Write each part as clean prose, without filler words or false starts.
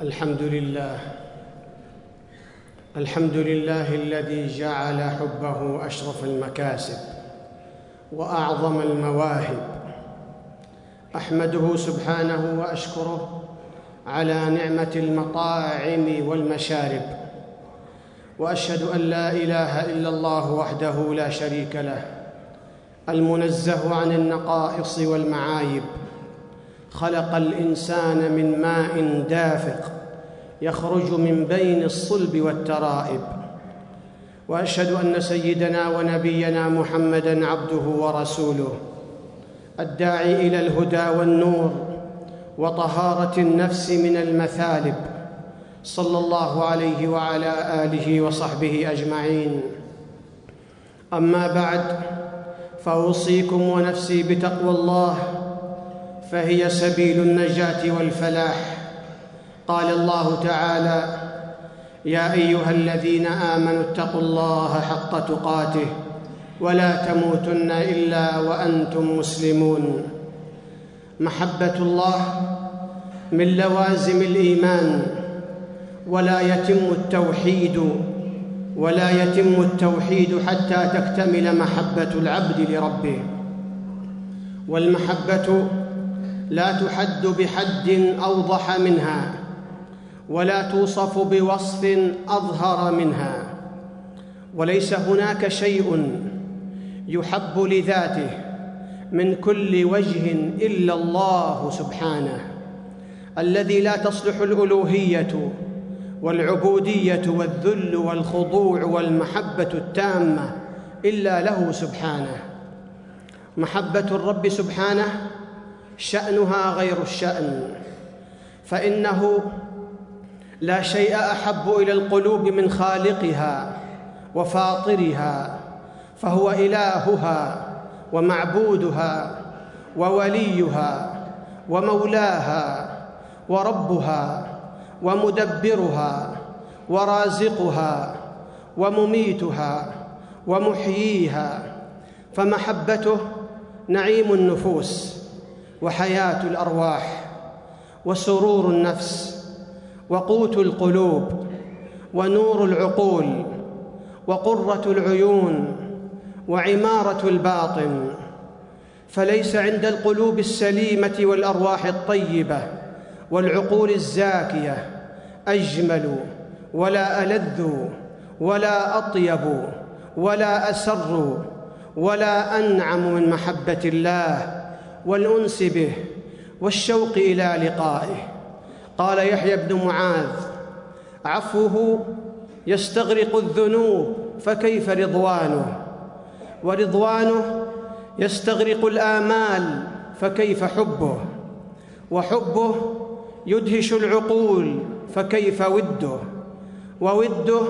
الحمد لله الذي جعل حبه أشرف المكاسب وأعظم المواهب. أحمده سبحانه وأشكره على نعمة المطاعم والمشارب، وأشهد أن لا إله إلا الله وحده لا شريك له، المنزه عن النقائص والمعايب. خلق الإنسان من ماء دافق يخرج من بين الصلب والترائب. وأشهد أن سيدنا ونبينا محمدًا عبده ورسوله، الداعي إلى الهدى والنور وطهارة النفس من المثالب، صلى الله عليه وعلى آله وصحبه أجمعين. أما بعد، فأوصيكم ونفسي بتقوى الله، فهي سبيل النجاة والفلاح. قال الله تعالى: يا أيها الذين آمنوا اتقوا الله حق تقاته ولا تموتن إلا وأنتم مسلمون. محبة الله من لوازم الإيمان، ولا يتم التوحيد حتى تكتمل محبة العبد لربه. والمحبة لا تحد بحد أوضح منها، ولا توصف بوصف أظهر منها. وليس هناك شيء يحب لذاته من كل وجه إلا الله سبحانه، الذي لا تصلح الألوهية والعبودية والذل والخضوع والمحبة التامة إلا له سبحانه. محبة الرب سبحانه شأنها غير الشأن، فإنه لا شيء أحب إلى القلوب من خالقها وفاطرها، فهو إلهها ومعبودها ووليها ومولاها وربها ومدبرها ورازقها ومميتها ومحييها. فمحبته نعيم النفوس وحياة الأرواح وسرور النفس وقوت القلوب ونور العقول وقرة العيون وعمارة الباطن. فليس عند القلوب السليمة والأرواح الطيبة والعقول الزاكية أجمل ولا ألذ ولا أطيب ولا أسر ولا أنعم من محبة الله والأنس به والشوق إلى لقائه. قال يحيى بن معاذ: عفوه يستغرق الذنوب فكيف رضوانه، ورضوانه يستغرق الآمال فكيف حبه، وحبه يدهش العقول فكيف وده، ووده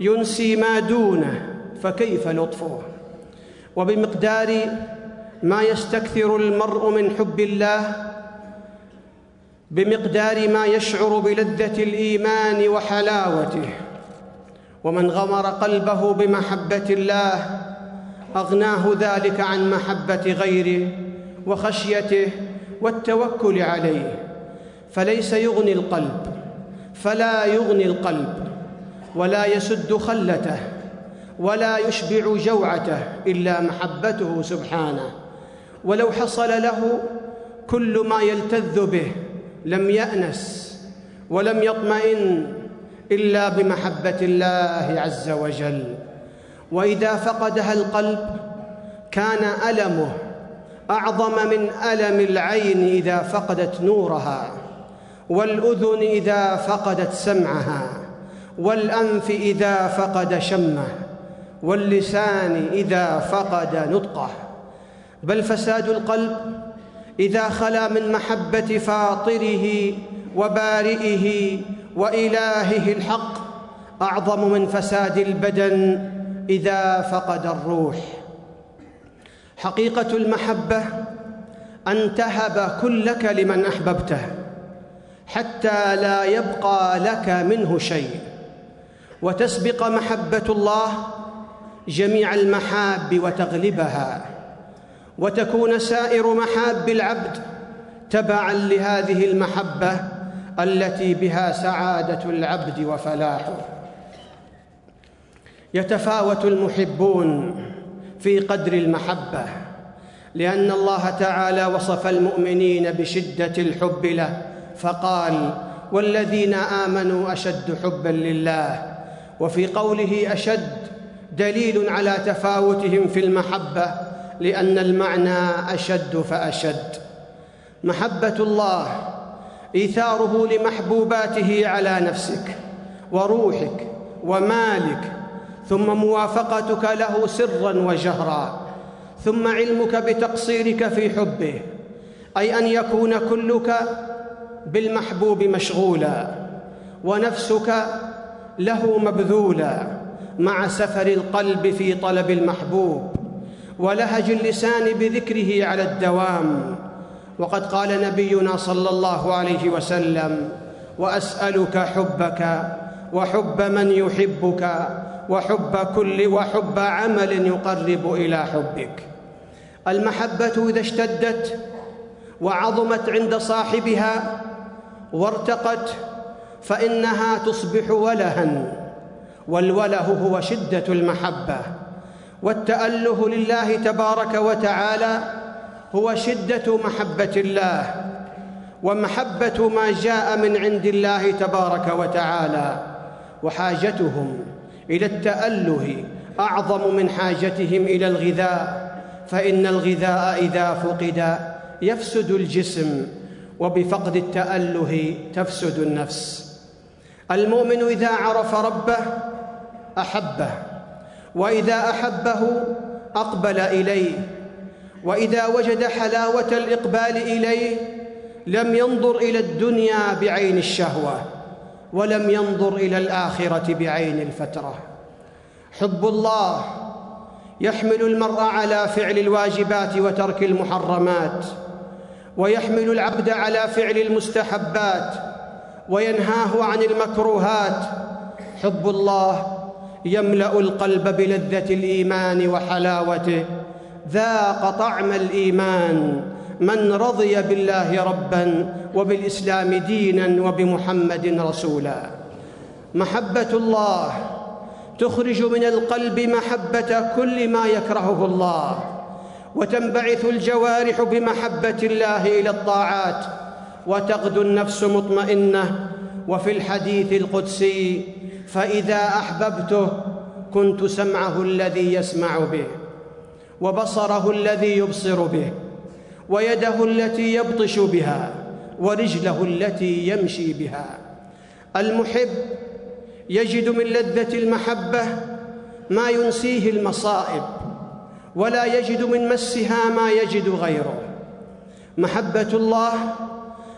ينسي ما دونه فكيف لطفه. وبمقدار ما يستكثر المرء من حب الله، بمقدار ما يشعر بلذة الإيمان وحلاوته. ومن غمر قلبه بمحبة الله أغناه ذلك عن محبة غيره وخشيته والتوكل عليه. فليس يغني القلب، فلا يغني القلب، ولا يسد خلته، ولا يشبع جوعته إلا محبته سبحانه. ولو حصل له كل ما يلتذ به لم يأنس ولم يطمئن إلا بمحبة الله عز وجل. وإذا فقدها القلب كان ألمه أعظم من ألم العين إذا فقدت نورها، والأذن إذا فقدت سمعها، والأنف إذا فقد شمه، واللسان إذا فقد نطقه. بل فساد القلب إذا خلا من محبة فاطره وبارئه وإلهه الحق أعظم من فساد البدن إذا فقد الروح. حقيقة المحبة أن تهب كلك لمن أحببته حتى لا يبقى لك منه شيء، وتسبق محبة الله جميع المحاب وتغلبها، وتكون سائر محاب العبد تبعاً لهذه المحبة التي بها سعادة العبد وفلاحه. يتفاوت المحبون في قدر المحبة، لأن الله تعالى وصف المؤمنين بشدة الحب له فقال: والذين آمنوا أشد حبًا لله. وفي قوله أشد دليل على تفاوتهم في المحبة، لأن المعنى أشد فأشد. محبة الله إيثاره لمحبوباته على نفسك وروحك ومالك، ثم موافقتك له سرًا وجهرًا، ثم علمك بتقصيرك في حبه، أي أن يكون كلك بالمحبوب مشغولا ونفسك له مبذولا، مع سفر القلب في طلب المحبوب ولهج اللسان بذكره على الدوام. وقد قال نبينا صلى الله عليه وسلم: وأسألك حبك وحب من يحبك وحب عمل يقرب إلى حبك. المحبة إذا اشتدت وعظمت عند صاحبها وارتقت فإنها تصبح ولهًا، والوله هو شدة المحبة، والتأله لله تبارك وتعالى هو شدة محبة الله ومحبة ما جاء من عند الله تبارك وتعالى. وحاجتهم إلى التأله أعظم من حاجتهم إلى الغذاء، فإن الغذاء إذا فقد يفسد الجسم، وبفقد التأله تفسد النفس. المؤمن إذا عرف ربه أحبه، وإذا أحبه أقبل إليه، وإذا وجد حلاوة الإقبال إليه لم ينظر إلى الدنيا بعين الشهوة، ولم ينظر إلى الآخرة بعين الفترة. حب الله يحمل المرء على فعل الواجبات وترك المحرمات، ويحمل العبد على فعل المستحبات، وينهاه عن المكروهات. حب الله يملأ القلب بلذة الإيمان وحلاوته: ذاق طعم الإيمان من رضي بالله ربًا وبالإسلام دينًا وبمحمد رسولًا. محبة الله تخرج من القلب محبة كل ما يكرهه الله، وتنبعث الجوارح بمحبة الله إلى الطاعات، وتغدو النفس مطمئنة. وفي الحديث القدسي: فإذا أحببته كنت سمعه الذي يسمع به، وبصره الذي يبصر به، ويده التي يبطش بها، ورجله التي يمشي بها. المحب يجد من لذة المحبة ما ينسيه المصائب، ولا يجد من مسها ما يجد غيره. محبة الله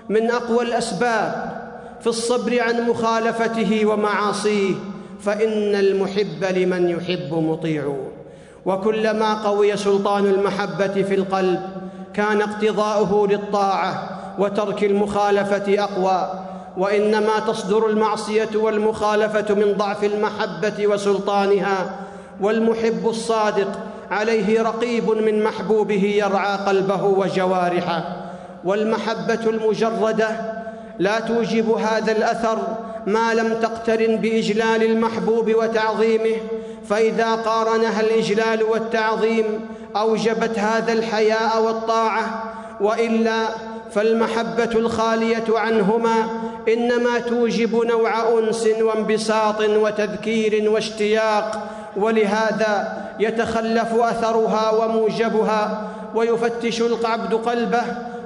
من أقوى الأسباب في الصبر عن مخالفته ومعاصيه، فإن المحب لمن يحب مطيع. وكلما قوي سلطان المحبة في القلب كان اقتضاؤه للطاعة وترك المخالفة أقوى، وإنما تصدر المعصية والمخالفة من ضعف المحبة وسلطانها. والمحب الصادق عليه رقيب من محبوبه يرعى قلبه وجوارحه، والمحبة المجردة لا توجب هذا الأثر ما لم تقترن بإجلال المحبوب وتعظيمه، فإذا قارنها الإجلال والتعظيم أوجبت هذا الحياء والطاعة، وإلا فالمحبة الخالية عنهما إنما توجب نوع أنس وانبساط وتذكير واشتياق، ولهذا يتخلف أثرها وموجبها،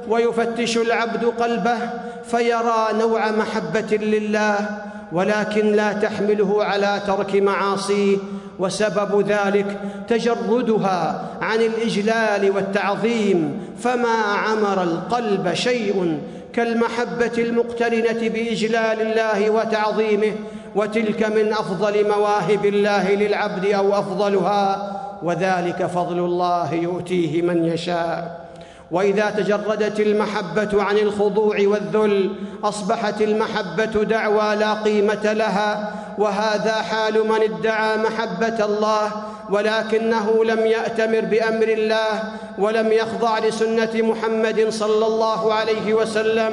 ويفتش العبد قلبه فيرى نوع محبة لله، ولكن لا تحمله على ترك معاصيه، وسبب ذلك تجردها عن الإجلال والتعظيم. فما عمر القلب شيء كالمحبة المقترنة بإجلال الله وتعظيمه، وتلك من أفضل مواهب الله للعبد أو أفضلها، وذلك فضل الله يؤتيه من يشاء. وإذا تجردت المحبة عن الخضوع والذل أصبحت المحبة دعوى لا قيمة لها، وهذا حال من ادعى محبة الله ولكنه لم يأتمر بأمر الله، ولم يخضع لسنة محمد صلى الله عليه وسلم،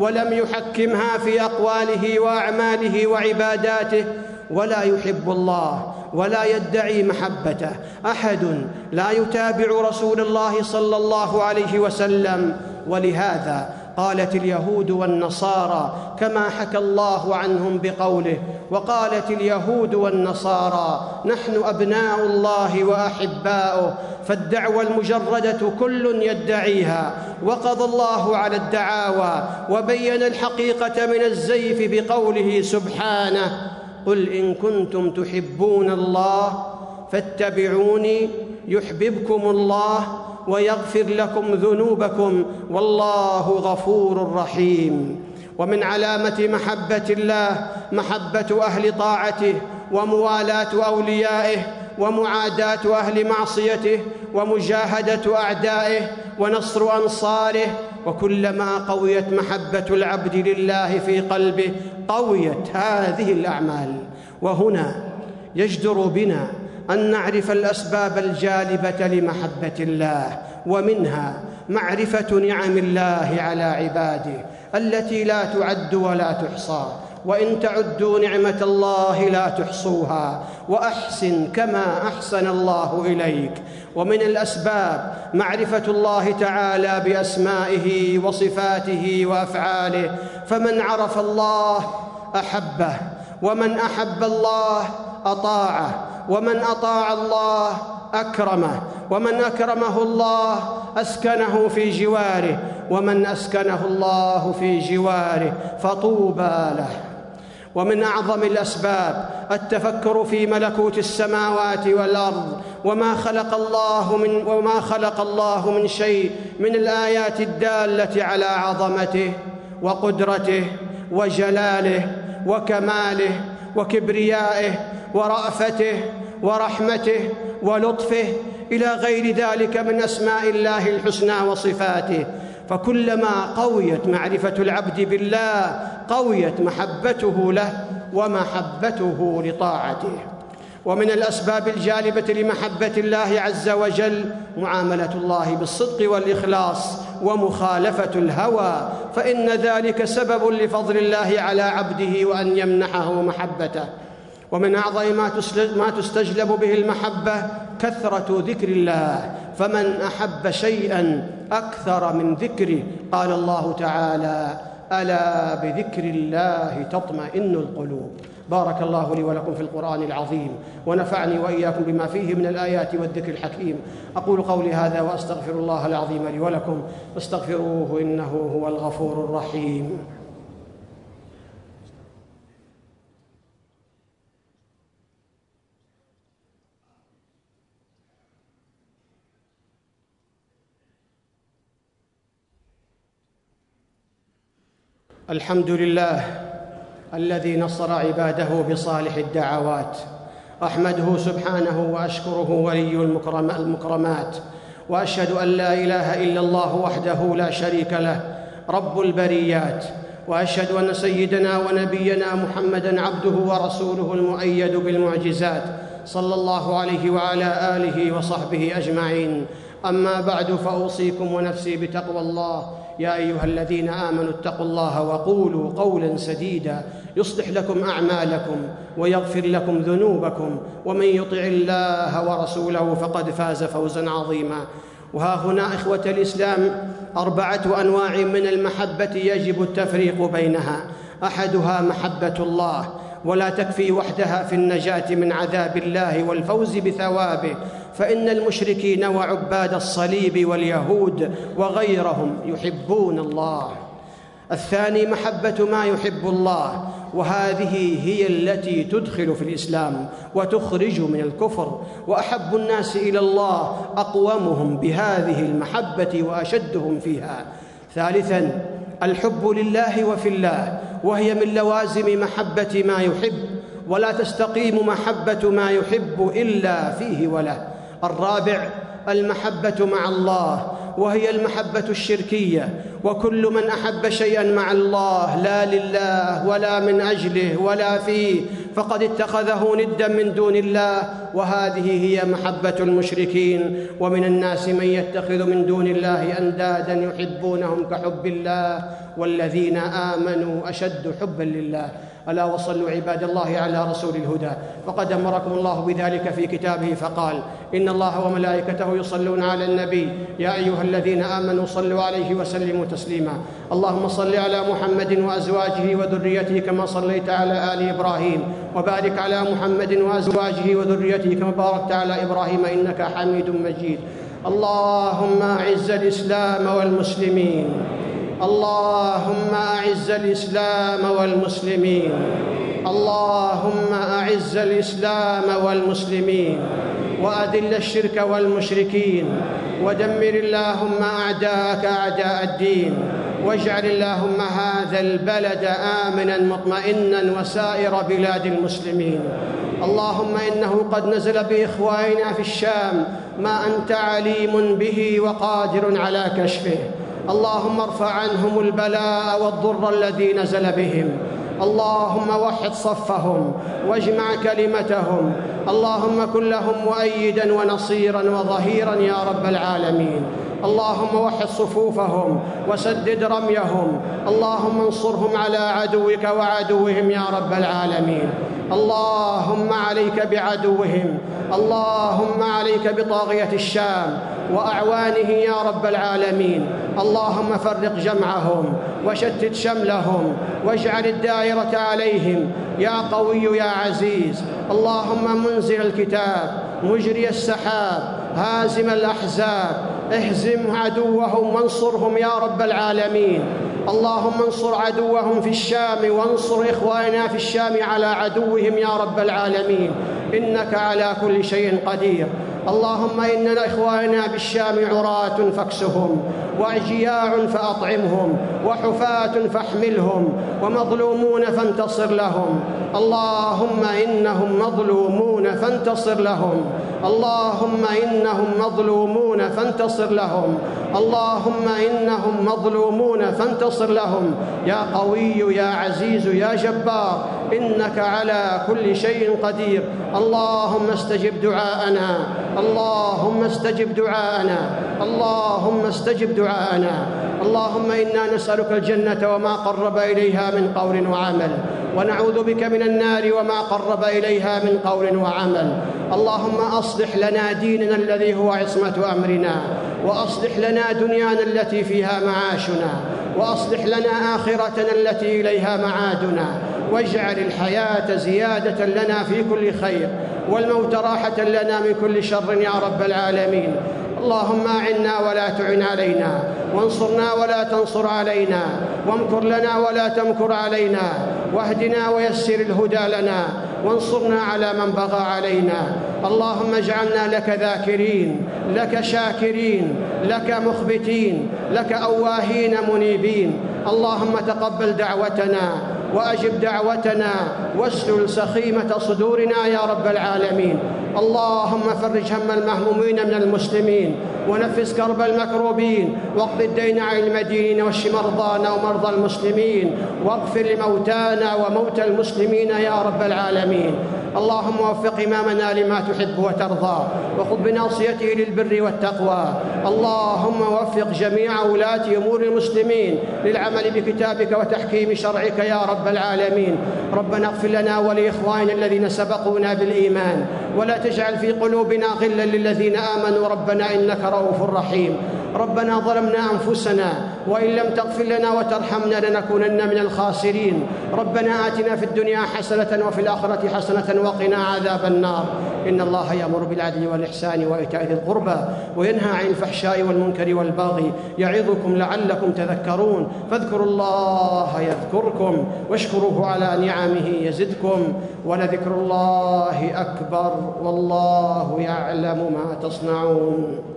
ولم يحكمها في أقواله وأعماله وعباداته، ولا يحب الله ولا يدعي محبته أحد لا يتابع رسول الله صلى الله عليه وسلم. ولهذا قالت اليهود والنصارى كما حكى الله عنهم بقوله: وقالت اليهود والنصارى نحن أبناء الله وأحباؤه. فالدعوى المجردة كل يدعيها، وقضى الله على الدعاوى وبيّن الحقيقة من الزيف بقوله سبحانه: قل إن كنتم تحبون الله فاتبعوني يحببكم الله ويغفر لكم ذنوبكم والله غفور رحيم. ومن علامة محبة الله محبة أهل طاعته، وموالاة أوليائه، ومعاداة أهل معصيته، ومجاهدة أعدائه، ونصر أنصاره. وكلما قويت محبة العبد لله في قلبه قويت هذه الأعمال. وهنا يجدر بنا أن نعرف الأسباب الجالبة لمحبة الله، ومنها معرفة نعم الله على عباده التي لا تعد ولا تحصى، وإن تعدوا نعمة الله لا تحصوها، وأحسن كما أحسن الله إليك. ومن الأسباب معرفة الله تعالى بأسمائه وصفاته وأفعاله، فمن عرف الله أحبه، ومن أحب الله أطاعه، ومن أطاع الله أكرمه، ومن أكرمه الله أسكنه في جواره، ومن أسكنه الله في جواره فطوبى له. ومن أعظم الأسباب التفكر في ملكوت السماوات والأرض وما خلق الله من شيء من الآيات الدالة على عظمته وقدرته وجلاله وكماله وكبريائه ورأفته ورحمته ولطفه إلى غير ذلك من أسماء الله الحسنى وصفاته. فكلما قويت معرفة العبد بالله قويت محبته له ومحبته لطاعته. ومن الأسباب الجالبة لمحبة الله عز وجل معاملة الله بالصدق والإخلاص ومخالفة الهوى، فإن ذلك سبب لفضل الله على عبده وأن يمنحه محبته. ومن أعظم ما تستجلب به المحبة كثرة ذكر الله، فمن أحب شيئاً أكثر من ذكره، قال الله تعالى: ألا بذكر الله تطمئن القلوب. بارك الله لي ولكم في القرآن العظيم، ونفعني وإياكم بما فيه من الآيات والذكر الحكيم. أقول قولي هذا وأستغفر الله العظيم لي ولكم، فاستغفروه إنه هو الغفور الرحيم. الحمد لله الذي نصر عباده بصالح الدعوات، أحمده سبحانه وأشكره ولي المكرمات، وأشهد أن لا إله إلا الله وحده لا شريك له رب البريات، وأشهد أن سيدنا ونبينا محمدًا عبده ورسوله المؤيد بالمعجزات، صلى الله عليه وعلى آله وصحبه أجمعين. أما بعد، فأوصيكم ونفسي بتقوى الله. يا أيها الذين آمنوا اتقوا الله وقولوا قولاً سديداً يصلح لكم أعمالكم ويغفر لكم ذنوبكم، ومن يطع الله ورسوله فقد فاز فوزاً عظيماً. وها هنا إخوة الإسلام أربعة أنواع من المحبة يجب التفريق بينها. أحدها محبة الله، ولا تكفي وحدها في النجاة من عذاب الله والفوز بثوابه، فإن المشركين وعباد الصليب واليهود وغيرهم يحبون الله. الثاني محبة ما يحب الله، وهذه هي التي تدخل في الإسلام وتخرج من الكفر، وأحب الناس إلى الله أقومهم بهذه المحبة وأشدهم فيها. ثالثاً الحب لله وفي الله، وهي من لوازم محبة ما يحب، ولا تستقيم محبة ما يحب إلا فيه وله. الرابع المحبة مع الله، وهي المحبة الشركية، وكل من أحب شيئاً مع الله لا لله ولا من أجله ولا فيه فقد اتخذه ندا من دون الله، وهذه هي محبة المشركين. ومن الناس من يتخذ من دون الله أندادا يحبونهم كحب الله، والذين آمنوا أشد حبا لله. ألا وصلوا عباد الله على رسول الهدى، فقد أمركم الله بذلك في كتابه فقال: إن الله وملائكته يصلون على النبي يا أيها الذين آمنوا صلوا عليه وسلموا تسليما. اللهم صل على محمد وأزواجه وذريته كما صليت على آل إبراهيم، وبارك على محمد وأزواجه وذريته كما باركت على إبراهيم إنك حميد مجيد. اللهم أعز الإسلام والمسلمين، اللهم أعز الإسلام والمسلمين، اللهم أعز الإسلام والمسلمين، وأذل الشرك والمشركين، ودمر اللهم أعداءك أعداء الدين، واجعل اللهم هذا البلد آمناً مطمئناً وسائر بلاد المسلمين. اللهم إنه قد نزل بإخواننا في الشام ما أنت عليم به وقادر على كشفه، اللهم ارفع عنهم البلاء والضر الذي نزل بهم، اللهم وحد صفهم واجمع كلمتهم، اللهم كن لهم مؤيداً ونصيراً وظهيراً يا رب العالمين. اللهم وحد صفوفهم وسدد رميهم، اللهم انصرهم على عدوك وعدوهم يا رب العالمين. اللهم عليك بعدوهم، اللهم عليك بطاغية الشام وأعوانه يا رب العالمين، اللهم فرق جمعهم وشتت شملهم واجعل الدائرة عليهم يا قوي يا عزيز. اللهم منزل الكتاب، مجري السحاب، هازم الأحزاب، اهزم عدوهم وانصرهم يا رب العالمين. اللهم انصر عدوهم في الشام، وانصر إخواننا في الشام على عدوهم يا رب العالمين، إنك على كل شيء قدير. اللهم إن إخواننا بالشام عراة فاكسهم، وأجياع فأطعمهم، وحفاة فاحملهم، ومظلومون فانتصر لهم، اللهم إنهم مظلومون فانتصر لهم، اللهم إنهم مظلومون فانتصر لهم، اللهم إنهم مظلومون فانتصر لهم يا قوي يا عزيز يا جبار، إنك على كل شيء قدير. اللهم استجب دعاءنا، اللهم استجب دعاءنا، اللهم استجب دعاءنا. اللهم إنا نسألك الجنة وما قرب إليها من قول وعمل، ونعوذ بك من النار وما قرب إليها من قول وعمل. اللهم أصلح لنا ديننا الذي هو عصمة أمرنا، وأصلح لنا دنيانا التي فيها معاشنا، وأصلح لنا آخرتنا التي إليها معادنا، واجعل الحياة زيادة لنا في كل خير، والموت راحة لنا من كل شر يا رب العالمين. اللهم أعنا ولا تعن علينا، وانصرنا ولا تنصر علينا، وامكر لنا ولا تمكر علينا، واهدنا ويسر الهدى لنا، وانصرنا على من بغى علينا. اللهم اجعلنا لك ذاكرين، لك شاكرين، لك مخبتين، لك أواهين منيبين. اللهم تقبل دعوتنا، وأجب دعوتنا، واسلل سخيمة صدورنا يا رب العالمين. اللهم فرج هم المهمومين من المسلمين، ونفس كرب المكروبين، واقض الدين عن المدينين، واشف مرضانا ومرضى المسلمين، واغفر لموتانا وموتى المسلمين يا رب العالمين. اللهم وفق إمامنا لما تحب وترضى، وخذ بناصيته للبر والتقوى. اللهم وفق جميع ولاة أمور المسلمين للعمل بكتابك وتحكيم شرعك يا رب العالمين. ربنا اغفر لنا ولإخواننا الذين سبقونا بالإيمان، ولا تجعل في قلوبنا غلا للذين آمنوا، ربنا إنك رؤوف رحيم. ربنا ظلمنا أنفسنا، وإن لم تغفر لنا وترحمنا لنكونن من الخاسرين. ربنا آتنا في الدنيا حسنة وفي الآخرة حسنة وقنا عذاب النار. إن الله يأمر بالعدل والإحسان وإيتاء ذي القربى، وينهى عن الفحشاء والمنكر والبغي، يعظكم لعلكم تذكرون. فاذكروا الله يذكركم، واشكروه على نعمه يزدكم، ولذكر الله أكبر، والله يعلم ما تصنعون.